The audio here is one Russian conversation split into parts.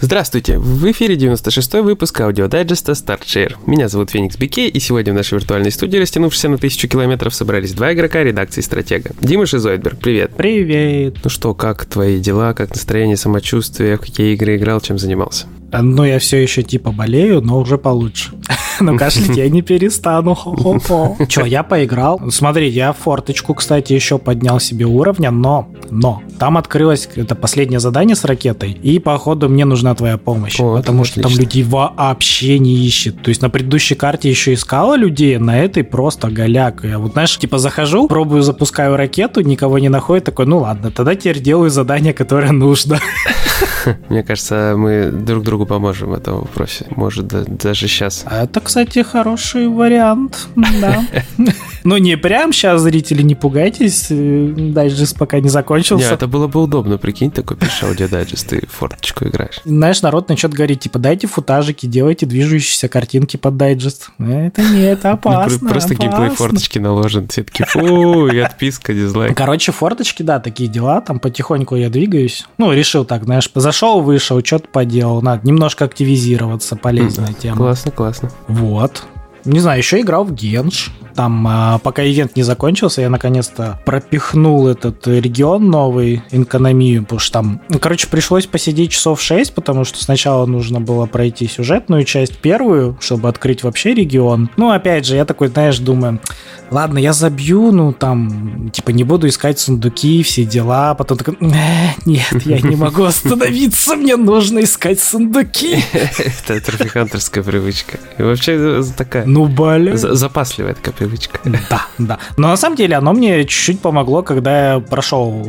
Здравствуйте! В эфире 96-й выпуск аудиодайджеста StartShare. Меня зовут Феникс Бики, и сегодня в нашей виртуальной студии, растянувшейся на 1000 километров, собрались два игрока редакции «Стратега». Димаш и Зоидберг, привет! Привет! Ну что, как твои дела, как настроение, самочувствие, в какие игры играл, чем занимался? Ну, я все еще типа болею, но уже получше. Но кашлять я не перестану. Че, я поиграл. Смотри, я форточку, кстати, еще поднял себе уровня, но там открылось это последнее задание с ракетой, и, походу, мне нужна твоя помощь, потому что там людей вообще не ищет. То есть на предыдущей карте еще искала людей, на этой просто голяк. Я вот, знаешь, типа захожу, пробую, запускаю ракету, никого не находит, такой, ну ладно, тогда теперь делаю задание, которое нужно. Мне кажется, мы друг другу поможем в этом вопросе. Может, даже сейчас. Это, кстати, хороший вариант, да. Ну, не прям сейчас, зрители, не пугайтесь. Дайджест пока не закончился. Нет, это было бы удобно, прикинь, такой пишешь аудиодайджест, ты форточку играешь. Знаешь, народ начнет говорить, типа, дайте футажики, делайте движущиеся картинки под дайджест. Это не, это опасно. Просто геймплей форточки наложен, все таки фу, и отписка, дизлайк. Короче, форточки, да, такие дела, там потихоньку я двигаюсь. Ну, решил так, знаешь, зашел, вышел, что-то поделал, надо немножко активизироваться, полезная тема. Классно, классно. Вот. Не знаю, еще играл в Генш. Там, пока ивент не закончился, я наконец-то пропихнул этот регион новый, Энкономию, потому что там... Ну, короче, пришлось посидеть часов 6, потому что сначала нужно было пройти сюжетную часть первую, чтобы открыть вообще регион. Ну, опять же, я такой, знаешь, думаю, ладно, я забью, ну, там, типа, не буду искать сундуки, все дела. Потом такой, нет, я не могу остановиться, мне нужно искать сундуки. Это трофихантерская привычка. И вообще такая... Ну, блин. Запасливая такая привычка. Да, да. Но на самом деле оно мне чуть-чуть помогло, когда я прошел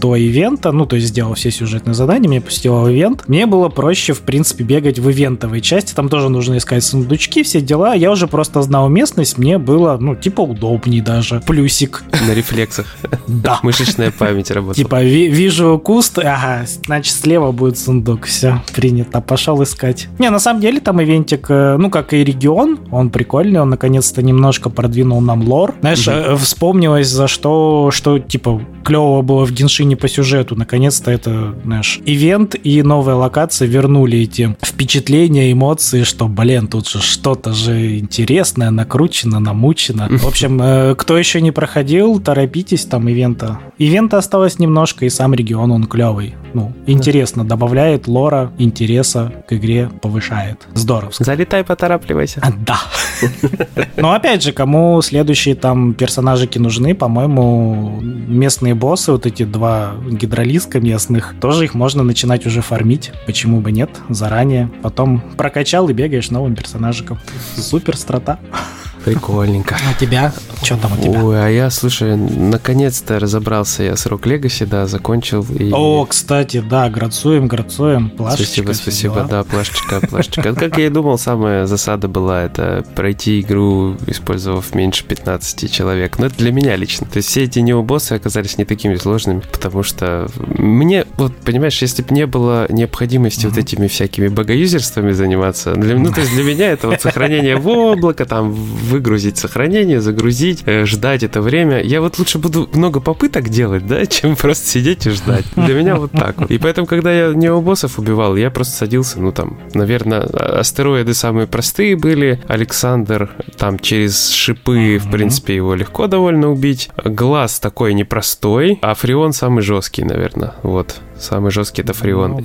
до ивента, ну, то есть сделал все сюжетные задания, мне пустило ивент. Мне было проще, в принципе, бегать в ивентовой части, там тоже нужно искать сундучки, все дела. Я уже просто знал местность, мне было, ну, типа, удобней даже. Плюсик. На рефлексах. Да. Мышечная память работала. Типа, вижу куст, ага, значит, слева будет сундук, все, принято, пошел искать. Не, на самом деле там ивентик, ну, как и регион, он прикольный, он, наконец-то, немножко продвинул нам лор. Знаешь, вспомнилось, за что, типа, клево было в Геншине по сюжету. Наконец-то это, знаешь, ивент и новая локация вернули эти впечатления, эмоции, что, блин, тут же что-то же интересное, накручено, намучено. В общем, кто еще не проходил, торопитесь, там ивента. Ивента осталось немножко, и сам регион, он клевый. Ну, интересно, добавляет лора, интереса к игре повышает. Здорово. Залетай, поторапливайся. Да. Но опять же, кому следующие там персонажики нужны, по-моему, местные боссы, вот эти два гидролиска местных, тоже их можно начинать уже фармить, почему бы нет, заранее, потом прокачал и бегаешь новым персонажиком. Супер страта. Прикольненько. А тебя? Что там у тебя? Ой, а я, слушай, наконец-то разобрался я с Rogue Legacy, да, закончил. И... О, кстати, да, грацуем, плашечка. Спасибо, да, плашечка. Как я и думал, самая засада была, это пройти игру, использовав меньше 15 человек. Но это для меня лично. То есть все эти необоссы оказались не такими сложными, потому что мне, вот, понимаешь, если бы не было необходимости вот этими всякими богоюзерствами заниматься, ну, то есть для меня это вот сохранение в облако, там, выгрузить сохранение, загрузить, ждать это время. Я вот лучше буду много попыток делать, да, чем просто сидеть и ждать. Для меня вот так вот. И поэтому, когда я необоссов убивал, я просто садился, ну там, наверное, астероиды самые простые были. Александр там через шипы, в принципе, его легко довольно убить. Глаз такой непростой, а Фреон самый жесткий, наверное, вот. Самый жесткий это Фреон.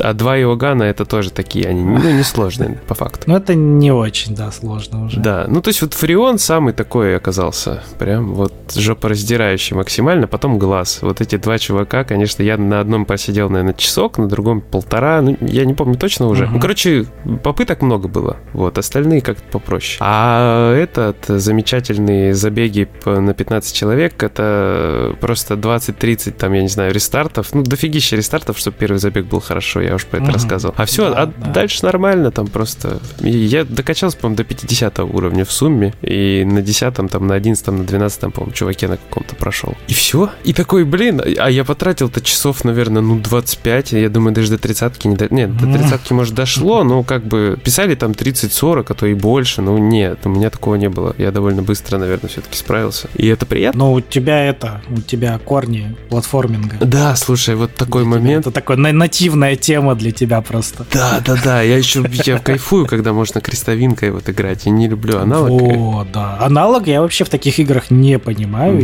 А два Иоганна это тоже такие, они, ну, несложные, по факту. Ну, это не очень, да, сложно уже. Да, ну, то есть вот Фреон самый такой оказался, прям вот жопораздирающий максимально, потом Глаз. Вот эти два чувака, конечно, я на одном просидел, наверное, часок, на другом 1.5, ну, я не помню точно уже. Ну, короче, попыток много было, вот, остальные как-то попроще. А этот замечательные забеги на 15 человек, это просто 20-30, там, я не знаю, рестартов, ну, дофигища рестартов, чтобы первый забег был хорошо, я уж про это рассказывал. А все, да, дальше нормально, там просто... Я докачался, по-моему, до 50 уровня в сумме, и на 10-м, там, на 11-м, на 12-м, по-моему, чуваке на каком-то прошел. И все. И такой, блин, а я потратил-то часов, наверное, ну, 25, я думаю, даже до 30-ки не... Нет, до 30-ки, может, дошло, но как бы писали там 30-40, а то и больше, ну, нет, у меня такого не было. Я довольно быстро, наверное, все-таки справился. И это приятно. Но у тебя корни платформинга. Да, слушай, вот такой такой момент. Это такая нативная тема для тебя просто. Да, я еще кайфую, когда можно крестовинкой вот играть. Я не люблю аналог. О, да. Аналог я вообще в таких играх не понимаю.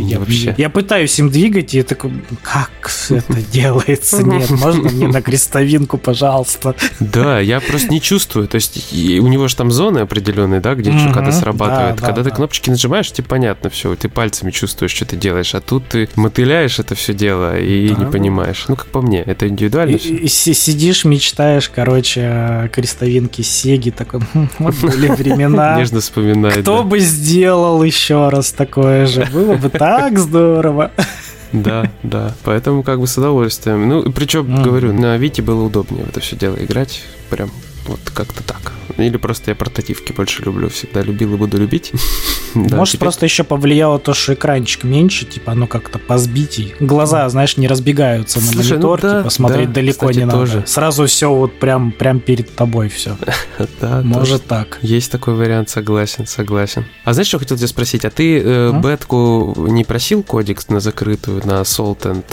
Я пытаюсь им двигать, и я такой, как это делается? Нет, можно мне на крестовинку, пожалуйста? Да, я просто не чувствую. То есть у него же там зоны определенные, да, где что-то срабатывает. Когда ты кнопочки нажимаешь, тебе понятно все. Ты пальцами чувствуешь, что ты делаешь. А тут ты мотыляешь это все дело и не понимаешь. Ну, как по мне, это индивидуально. Сидишь, мечтаешь, короче, крестовинки Сеги. Такой, вот были времена. Нежно вспоминает. Кто бы сделал еще раз такое же? Было бы так здорово. Да. Поэтому как бы с удовольствием. Ну, причем, говорю, на Вите было удобнее в это все дело играть. Прям вот как-то так. Или просто я портативки больше люблю. Всегда любил и буду любить. Может, просто еще повлияло то, что экранчик меньше. Типа оно как-то позбитий. Глаза, знаешь, не разбегаются на монитор. Типа смотреть далеко не надо. Сразу все вот прям перед тобой все. Может так. Есть такой вариант, согласен. А знаешь, что хотел тебя спросить? А ты бетку не просил кодекс на закрытую, на Salt and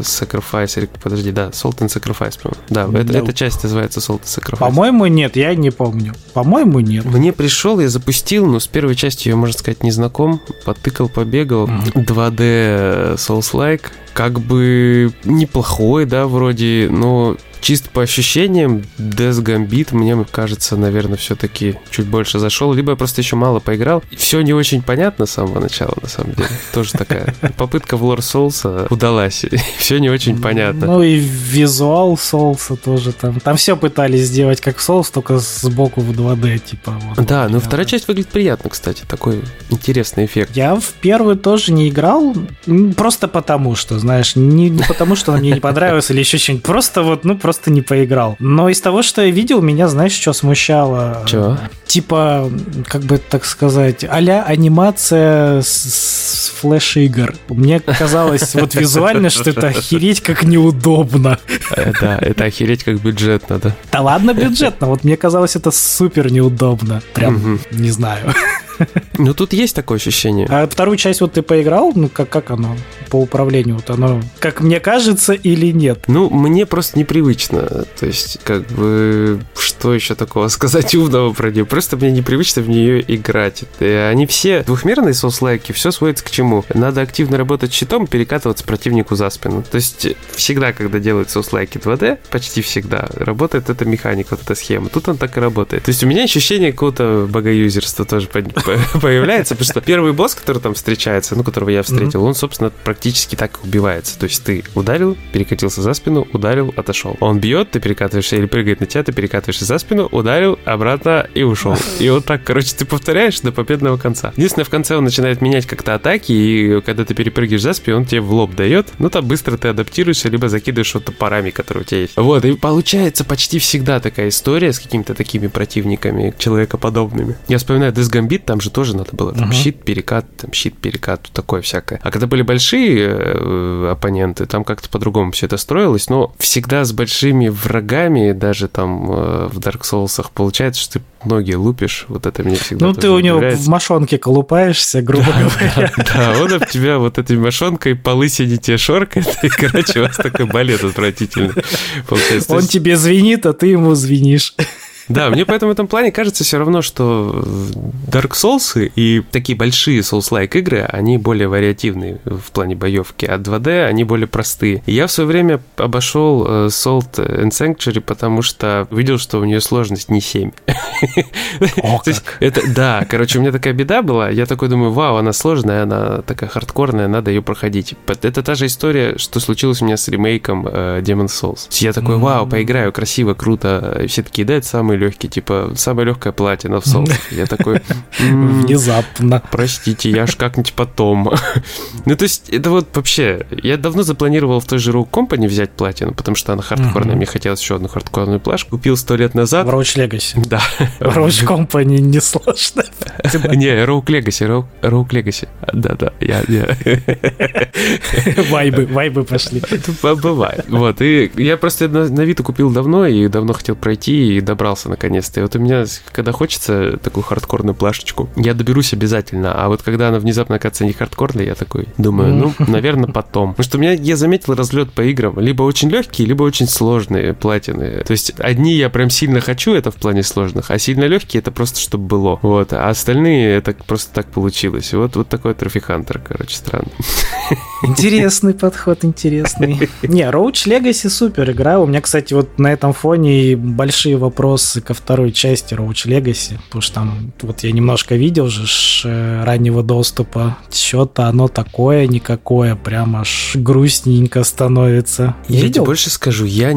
Sacrifice? Подожди, да, Salt and Sacrifice. Да, эта часть называется Salt and Sacrifice. По-моему, нет, я не помню. По-моему, нет. Мне пришел, я запустил, но с первой частью я, можно сказать, не знаком. Потыкал, побегал. 2D Souls-like. Как бы неплохой, да, вроде, но чисто по ощущениям Death Gambit, мне кажется, наверное, все-таки чуть больше зашел, либо я просто еще мало поиграл. Все не очень понятно с самого начала, на самом деле. Тоже такая попытка в лор Соулса удалась. Все не очень понятно. Ну и визуал Соулса тоже там. Там все пытались сделать как Соулс, только сбоку в 2D, типа. Вот, да, вот, но вторая часть выглядит приятно, кстати. Такой интересный эффект. Я в первую тоже не играл, просто потому что, знаешь, не потому, что она мне не понравилась или еще что-нибудь. Просто вот, просто не поиграл. Но из того, что я видел, меня, знаешь, что смущало? Чего? Типа, как бы так сказать, а-ля анимация с флеш-игр. Мне казалось, вот визуально, что это охереть как неудобно. Да, это охереть как бюджетно, да? Да ладно, бюджетно. Вот мне казалось, это супер неудобно. Прям, не знаю. Ну, тут есть такое ощущение. А вторую часть вот ты поиграл? Ну, как оно? По управлению вот оно, как мне кажется, или нет? Ну, мне просто непривычно. То есть, как бы, что еще такого сказать умного про нее? Просто мне непривычно в нее играть. И они все двухмерные соус-лайки, все сводится к чему? Надо активно работать щитом, перекатываться противнику за спину. То есть, всегда, когда делают соус-лайки 2D, почти всегда, работает эта механика, вот эта схема. Тут он так и работает. То есть, у меня ощущение какого-то богоюзерства тоже появляется, потому что первый босс, который там встречается, которого я встретил, он, собственно, практически так убивается. То есть ты ударил, перекатился за спину, ударил, отошел. Он бьет, ты перекатываешься или прыгает на тебя, ты перекатываешься за спину, ударил, обратно и ушел. И вот так, короче, ты повторяешь до победного конца. Единственное, в конце он начинает менять как-то атаки, и когда ты перепрыгиваешь за спину, он тебе в лоб дает, там быстро ты адаптируешься, либо закидываешь вот топорами, которые у тебя есть. Вот, и получается почти всегда такая история с какими-то такими противниками, человекоподобными. Я вспоминаю Death Gambit, там же тоже надо было там, щит, перекат, такое всякое. А когда были большие оппоненты, там как-то по-другому все это строилось, но всегда с большими врагами, даже там в Dark Souls'ах получается, что ты ноги лупишь, вот это мне всегда нравится. Ну, ты у него в мошонке колупаешься, грубо говоря. Да, он об тебя вот этой мошонкой по лысине тебе шоркает, и, короче, у вас такой балет отвратительный получается. Он тебе звенит, а ты ему звенишь. Да, мне поэтому в этом плане кажется все равно, что Dark Souls и такие большие Souls-like игры, они более вариативные в плане боевки, а 2D они более простые. И я в свое время обошел Salt and Sanctuary, потому что видел, что у нее сложность не 7. О, как! Да, короче, у меня такая беда была, я такой думаю, вау, она сложная, она такая хардкорная, надо ее проходить. Это та же история, что случилось у меня с ремейком Demon's Souls. Я такой, вау, поиграю, красиво, круто, все такие, да, это самое легкий, типа, самая легкая платина в Souls. Я такой... Внезапно. Простите, я ж как-нибудь потом. Ну, то есть, это вот вообще... Я давно запланировал в той же Rogue Company взять платину, потому что она хардкорная. Мне хотелось еще одну хардкорную плашку. Купил 100 лет назад. В Rogue Legacy. Да. В Rogue Company не сложно. Не, Rogue Legacy. Да, Вайбы пошли. Бывает. Вот, и я просто на Vita купил давно, и давно хотел пройти, и добрался добрался наконец-то. И вот у меня, когда хочется такую хардкорную плашечку, я доберусь обязательно. А вот когда она внезапно оказывается не хардкорной, я такой думаю, ну, наверное, потом. Потому что у меня, я заметил разлет по играм. Либо очень легкие, либо очень сложные платины. То есть одни я прям сильно хочу, это в плане сложных, а сильно легкие это просто чтобы было. Вот. А остальные это просто так получилось. Вот такой трофихантер, короче, странный. Интересный подход, интересный. Не, Rogue Legacy супер игра. У меня, кстати, вот на этом фоне большие вопросы ко второй части Rogue Legacy. Потому что там, вот я немножко видел же раннего доступа. Что-то оно такое, никакое. Прям аж грустненько становится. Я тебе больше скажу. Я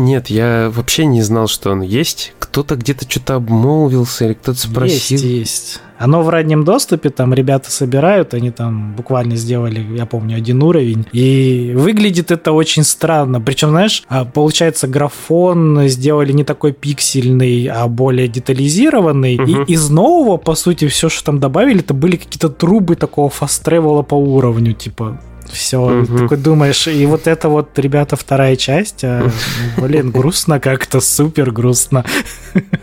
вообще не знал, что он есть. Кто-то где-то что-то обмолвился или кто-то спросил. Есть. Оно в раннем доступе, там ребята собирают, они там буквально сделали, я помню, один уровень, и выглядит это очень странно. Причем, знаешь, получается, графон сделали не такой пиксельный, а более детализированный. Угу. И из нового, по сути, все, что там добавили, это были какие-то трубы такого фаст-тревела по уровню, типа... Все, угу. Такой думаешь, и вот это вот, ребята, вторая часть, блин, грустно как-то, супер грустно.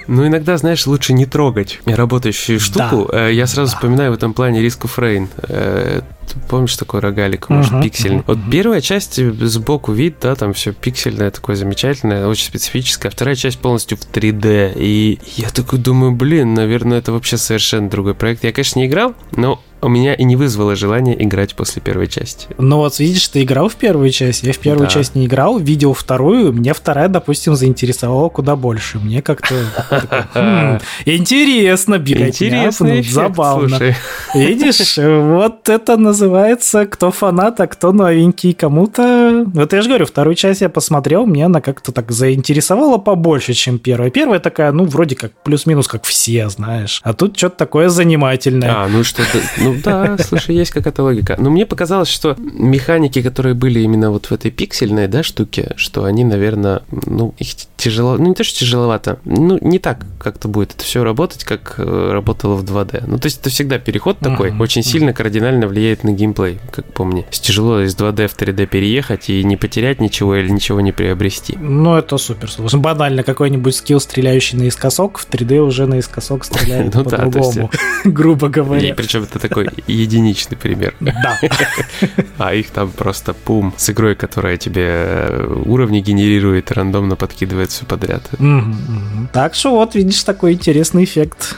Ну, иногда, знаешь, лучше не трогать работающую штуку. Да. Я сразу вспоминаю в этом плане Risk of Rain. Помнишь такой рогалик, может, пиксельный? Вот первая часть сбоку вид, да, там все пиксельное, такое замечательное, очень специфическое, а вторая часть полностью в 3D. И я такой думаю, блин, наверное, это вообще совершенно другой проект. Я, конечно, не играл, но у меня и не вызвало желания играть после первой части. Ну вот, видишь, ты играл в первую часть, я в первую часть не играл, видел вторую, меня вторая, допустим, заинтересовала куда больше. Мне как-то... Интересно, беготня, забавно. Видишь, вот это называется, кто фанат, а кто новенький, кому-то... Вот я же говорю, вторую часть я посмотрел, мне она как-то так заинтересовала побольше, чем первая. Первая такая, ну, вроде как плюс-минус, как все, знаешь. А тут что-то такое занимательное. А, ну что-то... Ну да, слушай, есть какая-то логика. Но мне показалось, что механики, которые были именно вот в этой пиксельной, да, штуке, что они, наверное, ну, их тяжело... Ну, не то, что тяжеловато, ну, не так как-то будет это все работать, как работало в 2D. Ну, то есть это всегда переход такой, очень сильно, кардинально влияет на геймплей, как по мне. Тяжело из 2D в 3D переехать и не потерять ничего или ничего не приобрести. Ну, это супер сложно. Банально, какой-нибудь скилл, стреляющий наискосок, в 3D уже наискосок стреляет по-другому, грубо говоря. И причем это такой единичный пример. Да. А их там просто пум с игрой, которая тебе уровни генерирует, рандомно подкидывает все подряд. Так что вот, видишь, такой интересный эффект.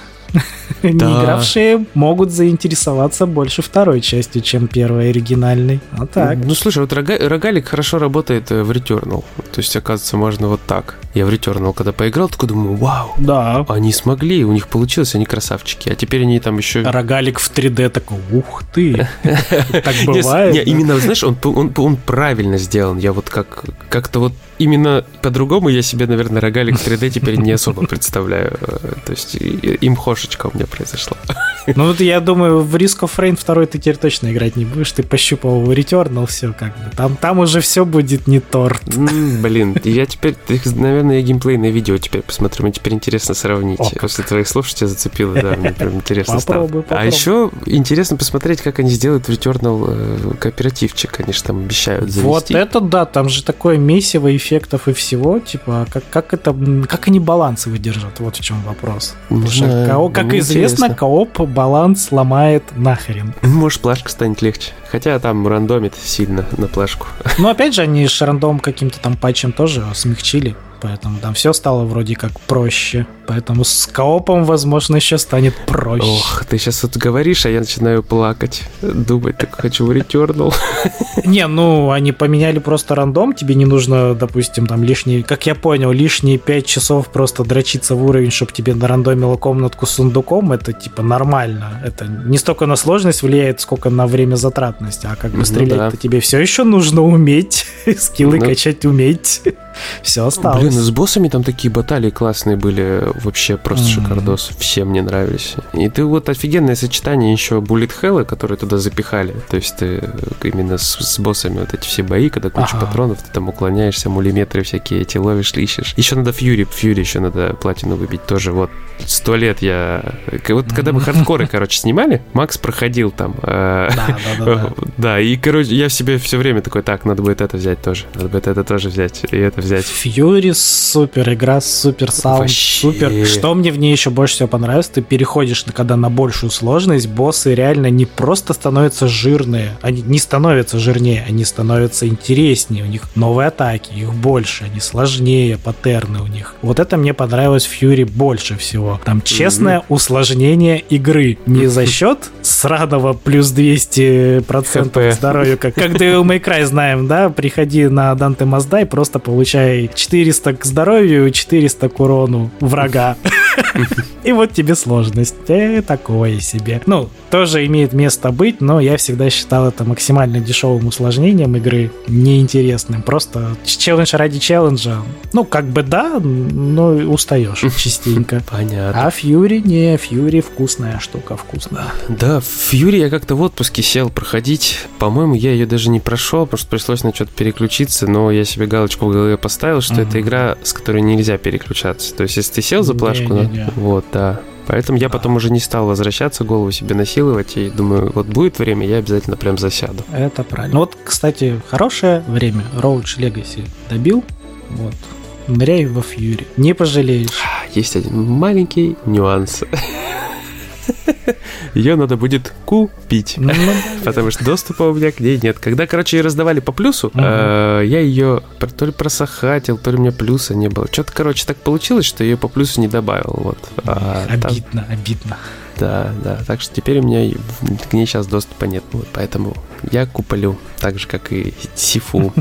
Да. Не игравшие могут заинтересоваться больше второй частью, чем первой оригинальной. А так. Ну, слушай, вот рогалик хорошо работает в Returnal. То есть, оказывается, можно вот так. Я в Returnal, когда поиграл, такой думаю, вау. Да. Они смогли, у них получилось, они красавчики. А теперь они там еще... Рогалик в 3D такой, ух ты. Так бывает. Нет, именно, знаешь, он правильно сделан. Я вот как-то вот именно по-другому я себе, наверное, рогалик в 3D теперь не особо представляю. То есть, им хошечка у меня произошла. Ну, вот я думаю, в Risk of Rain 2 ты теперь точно играть не будешь. Ты пощупал Returnal, все как бы. Там уже все будет не торт. Блин, я теперь, наверное, я геймплей на видео теперь посмотрю. Мне теперь интересно сравнить. После твоих слов, что тебя зацепило, да, мне прям интересно стало. А еще интересно посмотреть, как они сделают Returnal кооперативчик. Конечно, там обещают завести. Вот это да, там же такое месиво эффектов и всего. Типа, как они балансы выдержат? Вот в чем вопрос. Как известно, кооп баланс ломает нахрен. Может, плашка станет легче. Хотя там рандомит сильно на плашку. Ну, опять же, они же рандом каким-то там патчем тоже смягчили. Поэтому там все стало вроде как проще. Поэтому с коопом, возможно, еще станет проще. Ох, ты сейчас вот говоришь, а я начинаю плакать. Думать, так хочу в Returnal. Не, ну, они поменяли просто рандом. Тебе не нужно, допустим, там лишние... Как я понял, лишние 5 часов просто дрочиться в уровень, чтобы тебе нарандомило комнатку с сундуком. Это, типа, нормально. Это не столько на сложность влияет, сколько на время затратность. А как бы стрелять-то тебе все еще нужно уметь. Скиллы качать уметь. Все осталось. Блин, с боссами там такие баталии классные были. Вообще просто шикардос. Все мне нравились. И ты вот офигенное сочетание еще bullet hell'а, которые туда запихали. То есть ты именно с боссами вот эти все бои, когда куча патронов, ты там уклоняешься, мулиметры всякие эти ловишь, ищешь. Еще надо Фьюри еще надо платину выбить тоже. Вот 100 лет я... Вот когда мы хардкоры, короче, снимали, Макс проходил там. Да, и, короче, я в себе все время такой, так, надо будет это взять тоже. Надо будет это тоже взять. И это взять. Фьюри супер, игра супер саунд, супер. Что мне в ней еще больше всего понравилось, ты переходишь, когда на большую сложность, боссы реально не просто становятся жирные, они не становятся жирнее, они становятся интереснее, у них новые атаки, их больше, они сложнее, паттерны у них. Вот это мне понравилось в Фьюри больше всего. Там честное усложнение игры. Не за счет сраного плюс 200% здоровья, как Devil May Cry знаем, да? Приходи на Данте Мазда и просто получай 400 к здоровью и 400 к урону врага. И вот тебе сложность. Такое себе. Ну, тоже имеет место быть, но я всегда считал это максимально дешевым усложнением игры, неинтересным. Просто челлендж ради челленджа. Ну, как бы да, но устаешь частенько. Понятно. А Фьюри не, Фьюри вкусная штука, вкусная. Да, Фьюри я как-то в отпуске сел проходить. По-моему, я ее даже не прошел, потому что пришлось на что-то переключиться, но я себе галочку в голове поставил, что это игра, с которой нельзя переключаться. То есть, если ты сел за плашку, вот, да. Поэтому я потом уже не стал возвращаться, голову себе насиловать, и думаю, вот будет время, я обязательно прям засяду. Это правильно. Ну, вот, кстати, хорошее время. Rogue Legacy добил, вот. Ныряй во Фьюри. Не пожалеешь. Есть один маленький нюанс. Ее надо будет купить, потому что доступа у меня к ней нет. Когда, короче, ее раздавали по плюсу, я ее то ли просохатил, то ли у меня плюса не было. Что-то, короче, так получилось, что я ее по плюсу не добавил. Вот. Обидно, обидно. Да, так что теперь у меня к ней сейчас доступа нет, вот, поэтому я куплю, так же, как и Сифу,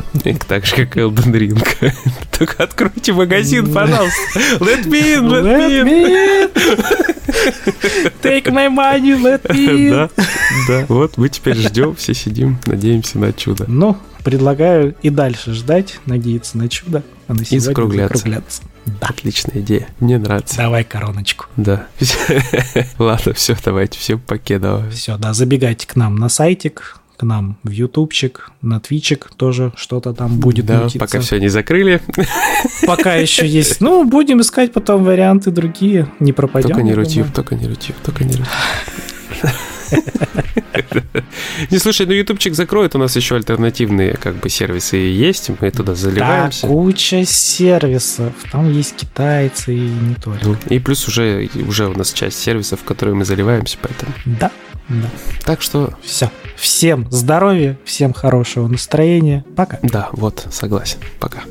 так же, как и Elden Ring. Только откройте магазин, пожалуйста. Let me in, let me in. Take my money, let me in. Да, вот мы теперь ждем, все сидим, надеемся на чудо. Ну, предлагаю и дальше ждать, надеяться на чудо, а на сегодня закругляться. Да. Отличная идея, мне нравится. Давай короночку. Да. Ладно, все, давайте, всем покедово. Все, да, забегайте к нам на сайтик, к нам в ютубчик, на твичик тоже что-то там будет мутиться. Да, пока все не закрыли. Пока еще есть. Ну, будем искать потом варианты другие, не пропадем. Только не рутив. Не, слушай, ну ютубчик закроет, у нас еще альтернативные как бы сервисы есть, мы туда заливаемся. Да, куча сервисов, там есть китайцы и не только. Ну, и плюс уже у нас часть сервисов, в которые мы заливаемся, поэтому. Да. Так что все. Всем здоровья, всем хорошего настроения, пока. Да, вот, согласен, пока.